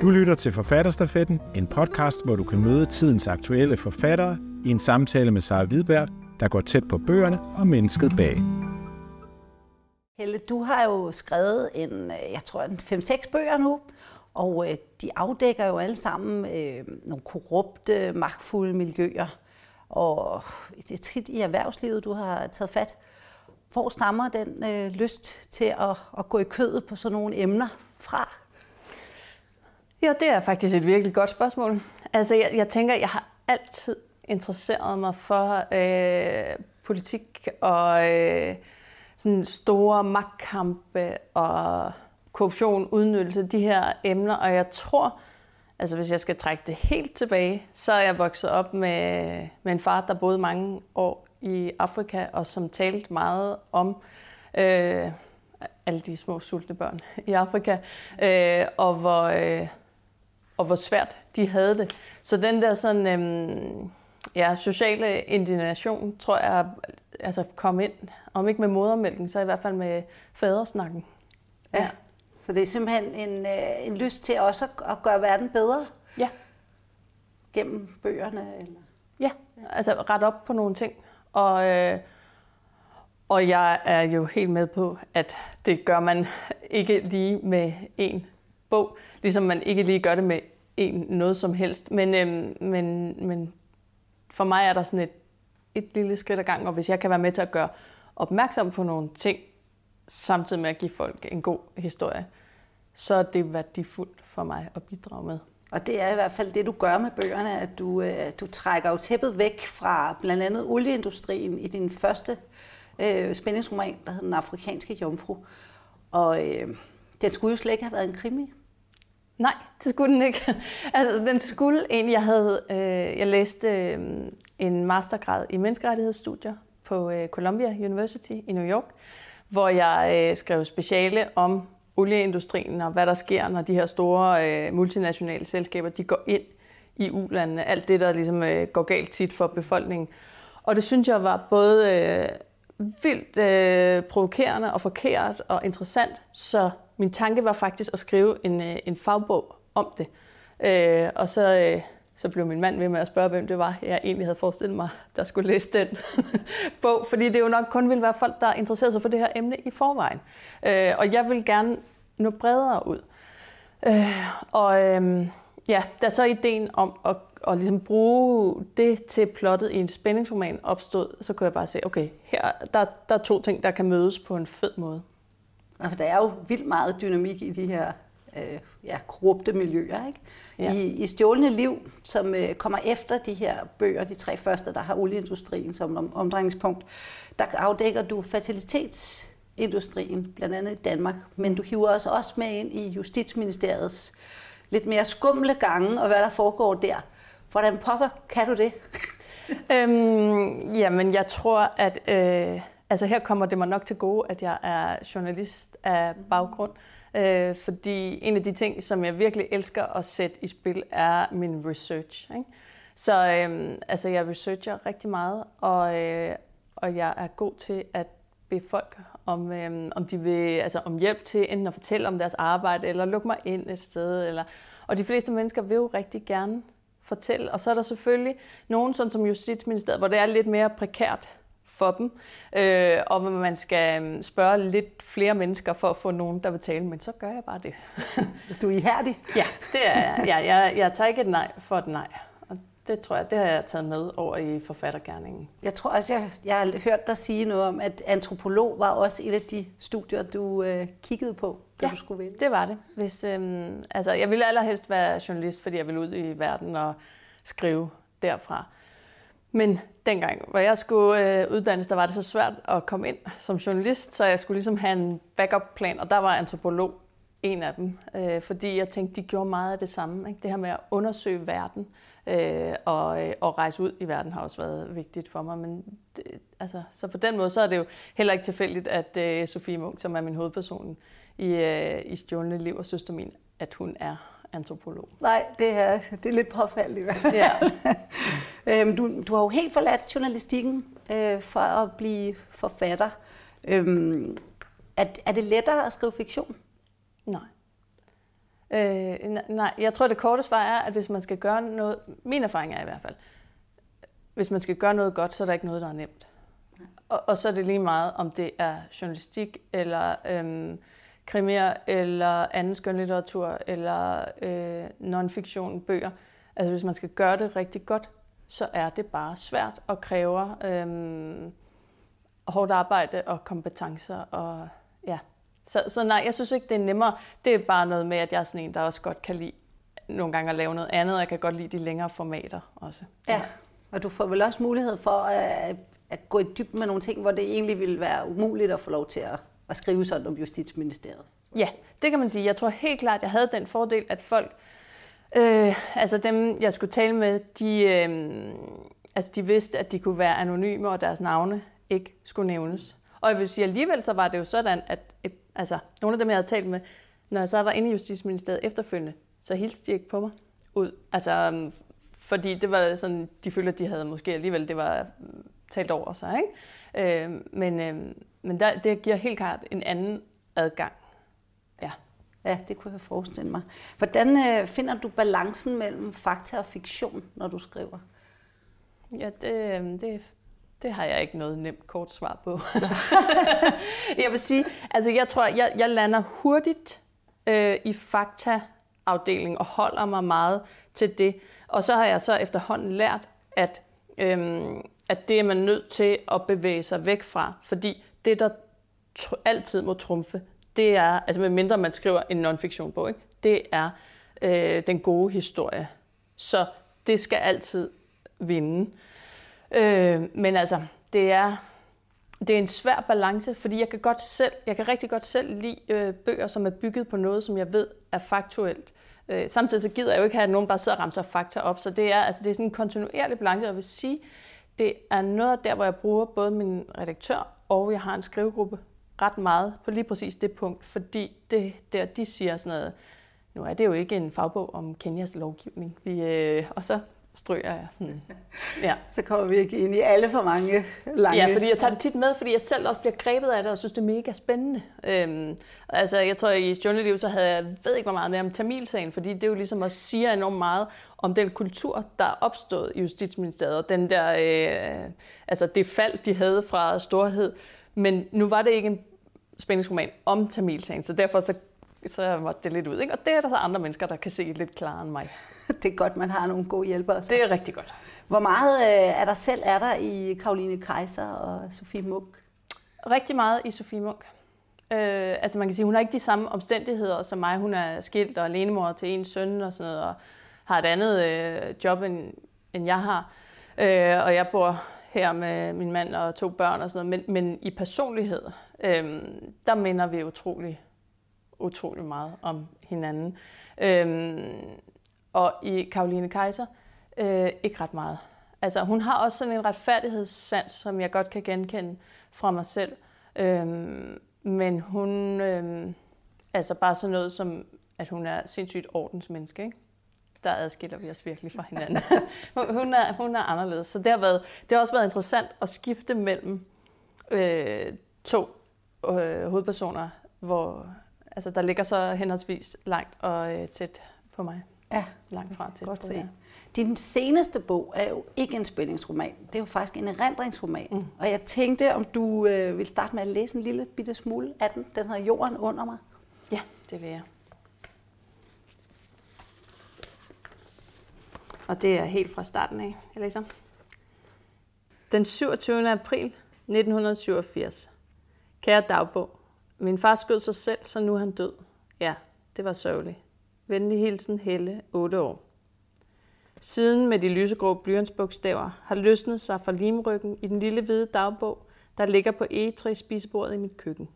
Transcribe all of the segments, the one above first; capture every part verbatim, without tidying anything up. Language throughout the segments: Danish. Du lytter til Forfatterstafetten, en podcast, hvor du kan møde tidens aktuelle forfattere i en samtale med Sarah Hvidberg, der går tæt på bøgerne og mennesket bag. Helle, du har jo skrevet en, jeg tror, en fem-seks bøger nu, og de afdækker jo alle sammen øh, nogle korrupte, magtfulde miljøer. Og det er tit i erhvervslivet, du har taget fat. Hvor stammer den øh, lyst til at, at gå i kødet på sådan nogle emner fra? Ja, det er faktisk et virkelig godt spørgsmål. Altså, jeg, jeg tænker, jeg har altid interesseret mig for øh, politik og øh, sådan store magtkampe og korruption, udnyttelse, de her emner. Og jeg tror, altså hvis jeg skal trække det helt tilbage, så er jeg vokset op med, med en far, der boede mange år i Afrika, og som talte meget om øh, alle de små sultne børn i Afrika, øh, og hvor... Øh, og hvor svært de havde det. Så den der sådan, øhm, ja, sociale indignation, tror jeg, altså kom ind. Om ikke med modermælken, så i hvert fald med fadersnakken. Ja. Ja. Så det er simpelthen en, øh, en lyst til også at, at gøre verden bedre? Ja. Gennem bøgerne? Eller? Ja, altså ret op på nogle ting. Og, øh, og jeg er jo helt med på, at det gør man ikke lige med én bog, ligesom man ikke lige gør det med en, noget som helst. Men, øhm, men, men for mig er der sådan et, et lille skridt ad gangen, og hvis jeg kan være med til at gøre opmærksom på nogle ting, samtidig med at give folk en god historie, så er det værdifuldt for mig at bidrage med. Og det er i hvert fald det, du gør med bøgerne, at du, øh, du trækker jo tæppet væk fra blandt andet olieindustrien i din første øh, spændingsroman, der hedder Den Afrikanske Jomfru. Og øh, den skulle jo slet ikke have været en krimi. Nej, det skulle den ikke. Altså, den skulle egentlig. Jeg havde, øh, jeg læste øh, en mastergrad i menneskerettighedsstudier på øh, Columbia University i New York, hvor jeg øh, skrev speciale om olieindustrien og hvad der sker, når de her store øh, multinationale selskaber, de går ind i ulandene. Alt det, der ligesom øh, går galt tit for befolkningen. Og det synes jeg var både øh, vildt øh, provokerende og forkert og interessant, så min tanke var faktisk at skrive en, en fagbog om det. Øh, og så, øh, så blev min mand ved med at spørge, hvem det var, jeg egentlig havde forestillet mig, der skulle læse den bog. Fordi det jo nok kun ville være folk, der interesserede sig for det her emne i forvejen. Øh, og jeg ville gerne nå bredere ud. Øh, og øh, ja, da så ideen om at, at ligesom bruge det til plottet i en spændingsroman opstod, så kunne jeg bare se, okay, her der, der er to ting, der kan mødes på en fed måde. Og der er jo vildt meget dynamik i de her øh, ja, korrupte miljøer, ikke? Ja. I, i Stjålne Liv, som øh, kommer efter de her bøger, de tre første, der har olieindustrien som omdrejningspunkt, der afdækker du fertilitetsindustrien, blandt andet i Danmark, men du hiver os også med ind i Justitsministeriets lidt mere skumle gange, og hvad der foregår der. Hvordan pokker kan du det? øhm, jamen, jeg tror, at... Øh Altså her kommer det mig nok til gode, at jeg er journalist af baggrund, øh, fordi en af de ting, som jeg virkelig elsker at sætte i spil, er min research, ikke? Så øh, altså jeg researcher rigtig meget, og, øh, og jeg er god til at bede folk om, øh, om de vil, altså om hjælp til enten at fortælle om deres arbejde eller lukke mig ind et sted, eller og de fleste mennesker vil jo rigtig gerne fortælle, og så er der selvfølgelig nogen sådan som Justitsministeriet, hvor det er lidt mere prekært for dem, øh, og man skal spørge lidt flere mennesker for at få nogen, der vil tale, men så gør jeg bare det. Du er ihærdig? Ja, det er jeg. Ja, jeg, jeg tager ikke et nej for et nej, og det tror jeg, det har jeg taget med over i forfattergerningen. Jeg tror også, jeg, jeg har hørt dig sige noget om, at antropolog var også et af de studier, du øh, kiggede på, da ja, du skulle vælge. Det var det. Hvis, øh, altså, jeg ville allerhelst være journalist, fordi jeg ville ud i verden og skrive derfra. Men dengang, hvor jeg skulle øh, uddannes, der var det så svært at komme ind som journalist, så jeg skulle ligesom have en backup-plan, og der var antropolog en af dem, øh, fordi jeg tænkte, de gjorde meget af det samme, ikke? Det her med at undersøge verden øh, og, øh, og rejse ud i verden har også været vigtigt for mig, men det, altså, så på den måde så er det jo heller ikke tilfældigt, at øh, Sofie Munk, som er min hovedperson i, øh, i Stjålne Liv og søster min, at hun er antropolog. Nej, det er, det er lidt påfaldende i hvert fald. Ja. øhm, du, du har jo helt forladt journalistikken øh, for at blive forfatter. Øhm, er, er det lettere at skrive fiktion? Nej. Øh, nej, jeg tror, det korte svar er, at hvis man skal gøre noget, min erfaring er i hvert fald, hvis man skal gøre noget godt, så er der ikke noget, der er nemt. Og, og så er det lige meget, om det er journalistik, eller øh, krimier, eller anden skønlitteratur, eller øh, non-fiktion, bøger. Altså hvis man skal gøre det rigtig godt, så er det bare svært og kræver øh, hårdt arbejde og kompetencer. Og, ja. så, så nej, jeg synes ikke, det er nemmere. Det er bare noget med, at jeg er sådan en, der også godt kan lide nogle gange at lave noget andet, og jeg kan godt lide de længere formater også. Ja, ja. Og du får vel også mulighed for at, at gå i dybden med nogle ting, hvor det egentlig ville være umuligt at få lov til at, at skrive sådan om Justitsministeriet. Ja, det kan man sige. Jeg tror helt klart, at jeg havde den fordel, at folk, øh, altså dem, jeg skulle tale med, de, øh, altså de vidste, at de kunne være anonyme, og deres navne ikke skulle nævnes. Og jeg vil sige, alligevel så var det jo sådan, at et, altså, nogle af dem, jeg havde talt med, når jeg så var inde i Justitsministeriet efterfølgende, så hilste de ikke på mig ud. Altså, um, fordi det var sådan, de følte, at de havde måske alligevel, det var um, talt over sig, ikke? Øh, men øh, men der, det giver helt klart en anden adgang. Ja, ja det kunne jeg forestille mig. Hvordan øh, finder du balancen mellem fakta og fiktion, når du skriver? Ja, det... Øh, det Det har jeg ikke noget nemt kort svar på. Jeg vil sige, altså jeg tror, jeg, jeg lander hurtigt øh, i faktaafdelingen og holder mig meget til det. Og så har jeg så efterhånden lært, at, øh, at det er man nødt til at bevæge sig væk fra. Fordi det, der altid må trumfe, det er, altså medmindre man skriver en non-fiktion-bog, ikke? Det er øh, den gode historie. Så det skal altid vinde. Øh, men altså, det er, det er en svær balance, fordi jeg kan, godt selv, jeg kan rigtig godt selv lide øh, bøger, som er bygget på noget, som jeg ved er faktuelt. Øh, samtidig så gider jeg jo ikke have, at nogen bare sidder og ramser fakta op, så det er, altså, det er sådan en kontinuerlig balance, og jeg vil sige, det er noget der, hvor jeg bruger både min redaktør og jeg har en skrivegruppe ret meget på lige præcis det punkt, fordi det der, de siger sådan noget, nu er det jo ikke en fagbog om Kenyas lovgivning, vi, øh, og så... stryger jeg. Hmm. Ja. Så kommer vi ikke ind i alle for mange lange... Ja, fordi jeg tager det tit med, fordi jeg selv også bliver grebet af det, og synes, det er mega spændende. Øhm, altså, jeg tror, i Stjålne Liv, så havde jeg ved ikke, hvor meget mere om Tamilsagen, fordi det jo ligesom også siger enormt meget om den kultur, der er opstået i Justitsministeriet, og den der, øh, altså det fald, de havde fra storhed. Men nu var det ikke en spændingsroman om Tamilsagen, så derfor så så måtte det lidt ud, ikke? Og det er der så andre mennesker, der kan se lidt klarere end mig. Det er godt, man har nogle gode hjælpere. Så. Det er rigtig godt. Hvor meget øh, er der selv er der i Karoline Kejser og Sofie Munk? Rigtig meget i Sofie Munk. Øh, altså man kan sige, hun har ikke de samme omstændigheder som mig. Hun er skilt og alenemor til en søn og sådan noget, og har et andet øh, job, end, end jeg har. Øh, og jeg bor her med min mand og to børn og sådan noget. Men, men i personlighed, øh, der minder vi utrolig utrolig meget om hinanden. Øhm, og i Karoline Kejser, øh, ikke ret meget. Altså, hun har også sådan en retfærdighedssans, som jeg godt kan genkende fra mig selv. Øhm, men hun, øhm, altså bare sådan noget som, at hun er sindssygt ordensmenneske, ikke? Der adskiller vi os virkelig fra hinanden. hun, er, hun er anderledes. Så det har, været, det har også været interessant at skifte mellem øh, to øh, hovedpersoner, hvor altså, der ligger så henholdsvis langt og øh, tæt på mig. Ja, langt fra tæt godt på mig. Din seneste bog er jo ikke en spændingsroman. Det er jo faktisk en erindringsroman. Mm. Og jeg tænkte, om du øh, vil starte med at læse en lille bitte smule af den. Den hedder Jorden under mig. Ja, det vil jeg. Og det er helt fra starten af, jeg læser. Den syvogtyvende april nitten syvogfirs. Kære dagbog. Min far skød sig selv, så nu er han død. Ja, det var sørgeligt. Venlig hilsen, Helle, otte år. Siden med de lysegrå blyantsbogstaver har løsnet sig fra limryggen i den lille hvide dagbog, der ligger på egetræspisebordet i mit køkken.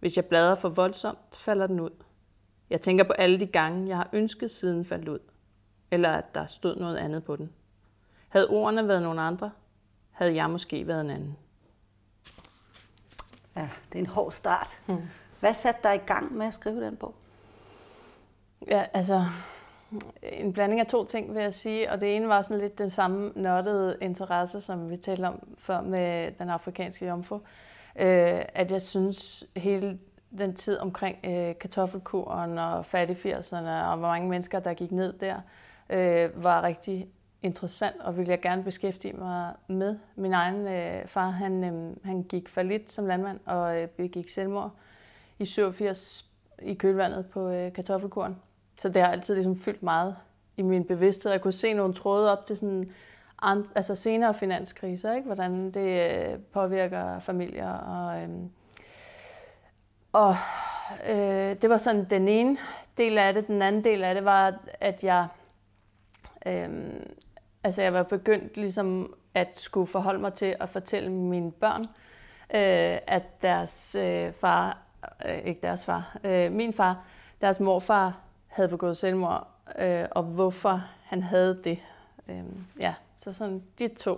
Hvis jeg bladrer for voldsomt, falder den ud. Jeg tænker på alle de gange, jeg har ønsket siden faldt ud. Eller at der stod noget andet på den. Havde ordene været nogen andre, havde jeg måske været en anden. Ja, det er en hård start. Mm. Hvad satte dig i gang med at skrive den bog? Ja, altså en blanding af to ting, vil jeg sige. Og det ene var sådan lidt den samme nørdede interesse, som vi talte om før med Den Afrikanske Jomfru. Øh, at jeg synes, hele den tid omkring øh, kartoffelkuren og fattigfirserne, og hvor mange mennesker, der gik ned der, øh, var rigtig interessant, og ville jeg gerne beskæftige mig med. Min egen øh, far, han, øh, han gik fallit som landmand og øh, begik selvmord i syvogfirs i kølvandet på øh, kartoffelkuren. Så det har altid ligesom fyldt meget i min bevidsthed, og jeg kunne se nogle tråde op til sådan andre, altså senere finanskriser, ikke? Hvordan det øh, påvirker familier. Og, øh, og øh, det var sådan den ene del af det. Den anden del af det var, at jeg Øhm, altså jeg var begyndt ligesom at skulle forholde mig til at fortælle mine børn, øh, at deres øh, far, øh, ikke deres far, øh, min far, deres morfar havde begået selvmord, øh, og hvorfor han havde det. Øh, ja, så sådan de to.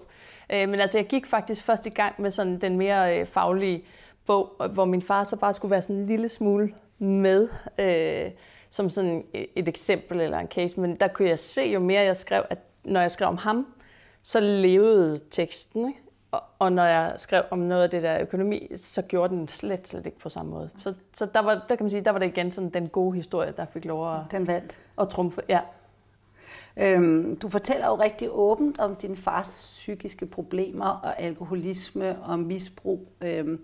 Øh, men altså jeg gik faktisk først i gang med sådan den mere øh, faglige bog, hvor min far så bare skulle være sådan en lille smule med, øh, som sådan et eksempel eller en case, men der kunne jeg se, jo mere jeg skrev, at når jeg skrev om ham, så levede teksten, ikke? Og, og når jeg skrev om noget af det der økonomi, så gjorde den slet, slet ikke på samme måde. Så, så der, var, der kan man sige, der var det igen sådan den gode historie, der fik lov at, den vandt. At trumfe. Ja. Øhm, du fortæller jo rigtig åbent om din fars psykiske problemer og alkoholisme og misbrug øhm,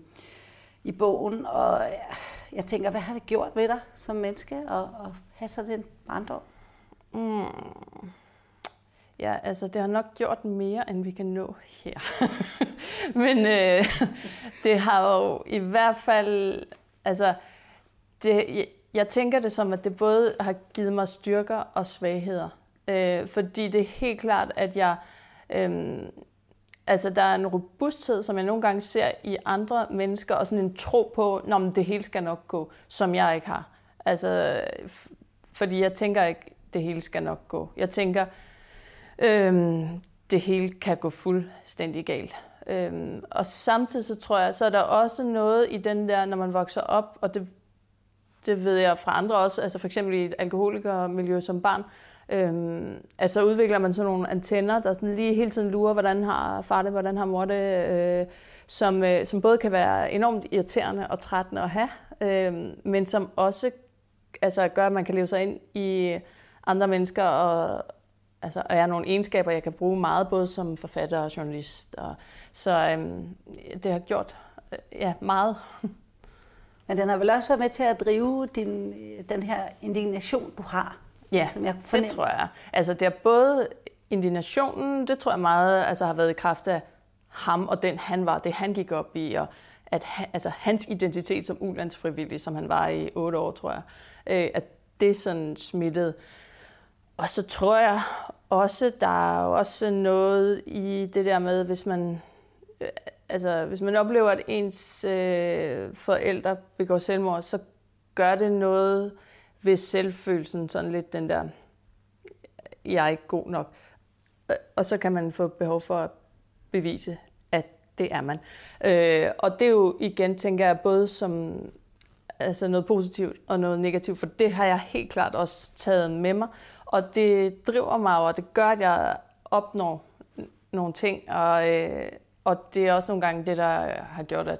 i bogen, og ja. Jeg tænker, hvad har det gjort ved dig som menneske at, at have sådan en barndom? Mm. Ja, altså det har nok gjort mere, end vi kan nå her. Men øh, det har jo i hvert fald, altså, det, jeg, jeg tænker det som, at det både har givet mig styrker og svagheder. Øh, fordi det er helt klart, at jeg, øh, altså, der er en robusthed, som jeg nogle gange ser i andre mennesker, og sådan en tro på, at det hele skal nok gå, som jeg ikke har. Altså, fordi jeg tænker ikke, at det hele skal nok gå. Jeg tænker, øhm, det hele kan gå fuldstændig galt. Øhm, og samtidig så tror jeg, så er der også noget i den der, når man vokser op, og det, det ved jeg fra andre også, altså for eksempel i et alkoholikermiljø som barn, Øhm, altså udvikler man sådan nogle antenner, der sådan lige hele tiden lurer, hvordan har far det, hvordan har mor det, øh, som, øh, som både kan være enormt irriterende og trættende at have, øh, men som også altså, gør, at man kan leve sig ind i andre mennesker, og, altså, og jeg har nogle egenskaber, jeg kan bruge meget, både som forfatter og journalist. Og, så øh, det har gjort øh, ja, meget. Men den har vel også været med til at drive din, den her indignation, du har? Ja, som jeg det tror jeg. Altså det er både indignationen, det tror jeg meget altså, har været i kraft af ham og den han var, det han gik op i, og at, altså, hans identitet som ulandsfrivillig, som han var i otte år, tror jeg, øh, at det sådan smittede. Og så tror jeg også, der er også noget i det der med, hvis man, øh, altså, hvis man oplever, at ens øh, forældre begår selvmord, så gør det noget ved selvfølelsen, sådan lidt den der, jeg er ikke god nok. Og så kan man få behov for at bevise, at det er man. Øh, og det er jo igen, tænker jeg, både som altså noget positivt og noget negativt, for det har jeg helt klart også taget med mig. Og det driver mig, og det gør, at jeg opnår nogle ting. Og, øh, og det er også nogle gange det, der har gjort, at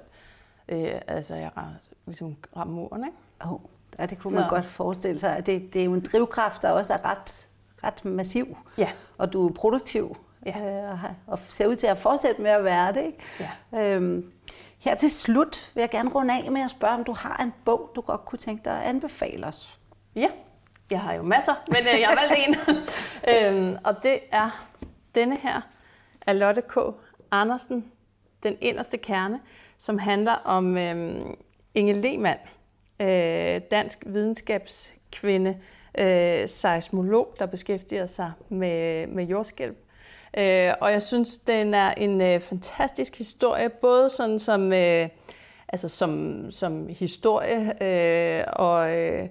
øh, altså, jeg ligesom rammer muren, ikke? Oh. Ja, det kunne man så godt forestille sig. Det, det er jo en drivkraft, der også er ret, ret massiv. Ja. Og du er produktiv. Ja. Øh, og ser ud til at fortsætte med at være det. Ikke? Ja. Øhm, her til slut vil jeg gerne runde af med at spørge, om du har en bog, du godt kunne tænke dig at anbefale os. Ja, jeg har jo masser, men øh, jeg har valgt en. øhm, og det er denne her af Lotte K. Andersen, Den inderste kerne, som handler om øh, Inge Lehmann. Dansk videnskabskvinde, øh, seismolog, der beskæftiger sig med, med jordskælv. Øh, og jeg synes, den er en øh, fantastisk historie, både sådan som, øh, altså som, som historie, øh, og, øh,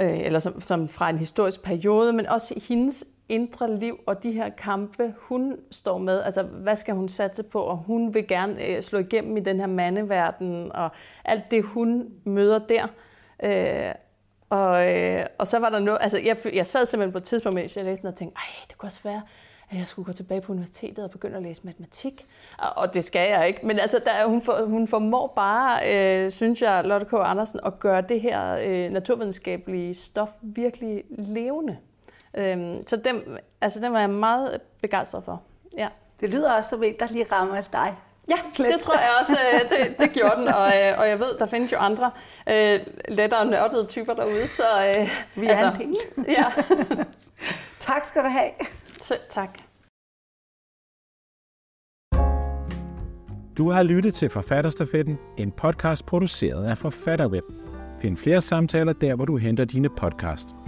eller som, som fra en historisk periode, men også hendes indre liv og de her kampe, hun står med. Altså, hvad skal hun satse på? Og hun vil gerne øh, slå igennem i den her mandeverden, og alt det, hun møder der. Øh, og, øh, og så var der noget, altså, jeg, jeg sad simpelthen på et tidspunkt, mens jeg læste den, og tænkte, ej, det kunne også være, at jeg skulle gå tilbage på universitetet og begynde at læse matematik. Og det skal jeg ikke. Men altså, der, hun, for, hun formår bare, øh, synes jeg, Lotte K. Andersen, at gøre det her øh, naturvidenskabelige stof virkelig levende. Øh, så den, altså, den var jeg meget begejstret for. Ja. Det lyder også som en, der lige rammer efter dig. Ja, det tror jeg også, det, det gjorde den, og, og jeg ved, der findes jo andre øh, lettere nørdede typer derude, så øh, vi er altså, en del. Ja. Tak skal du have. Selv tak. Du har lyttet til Forfatterstafetten, en podcast produceret af Forfatterweb. Find flere samtaler der, hvor du henter dine podcast.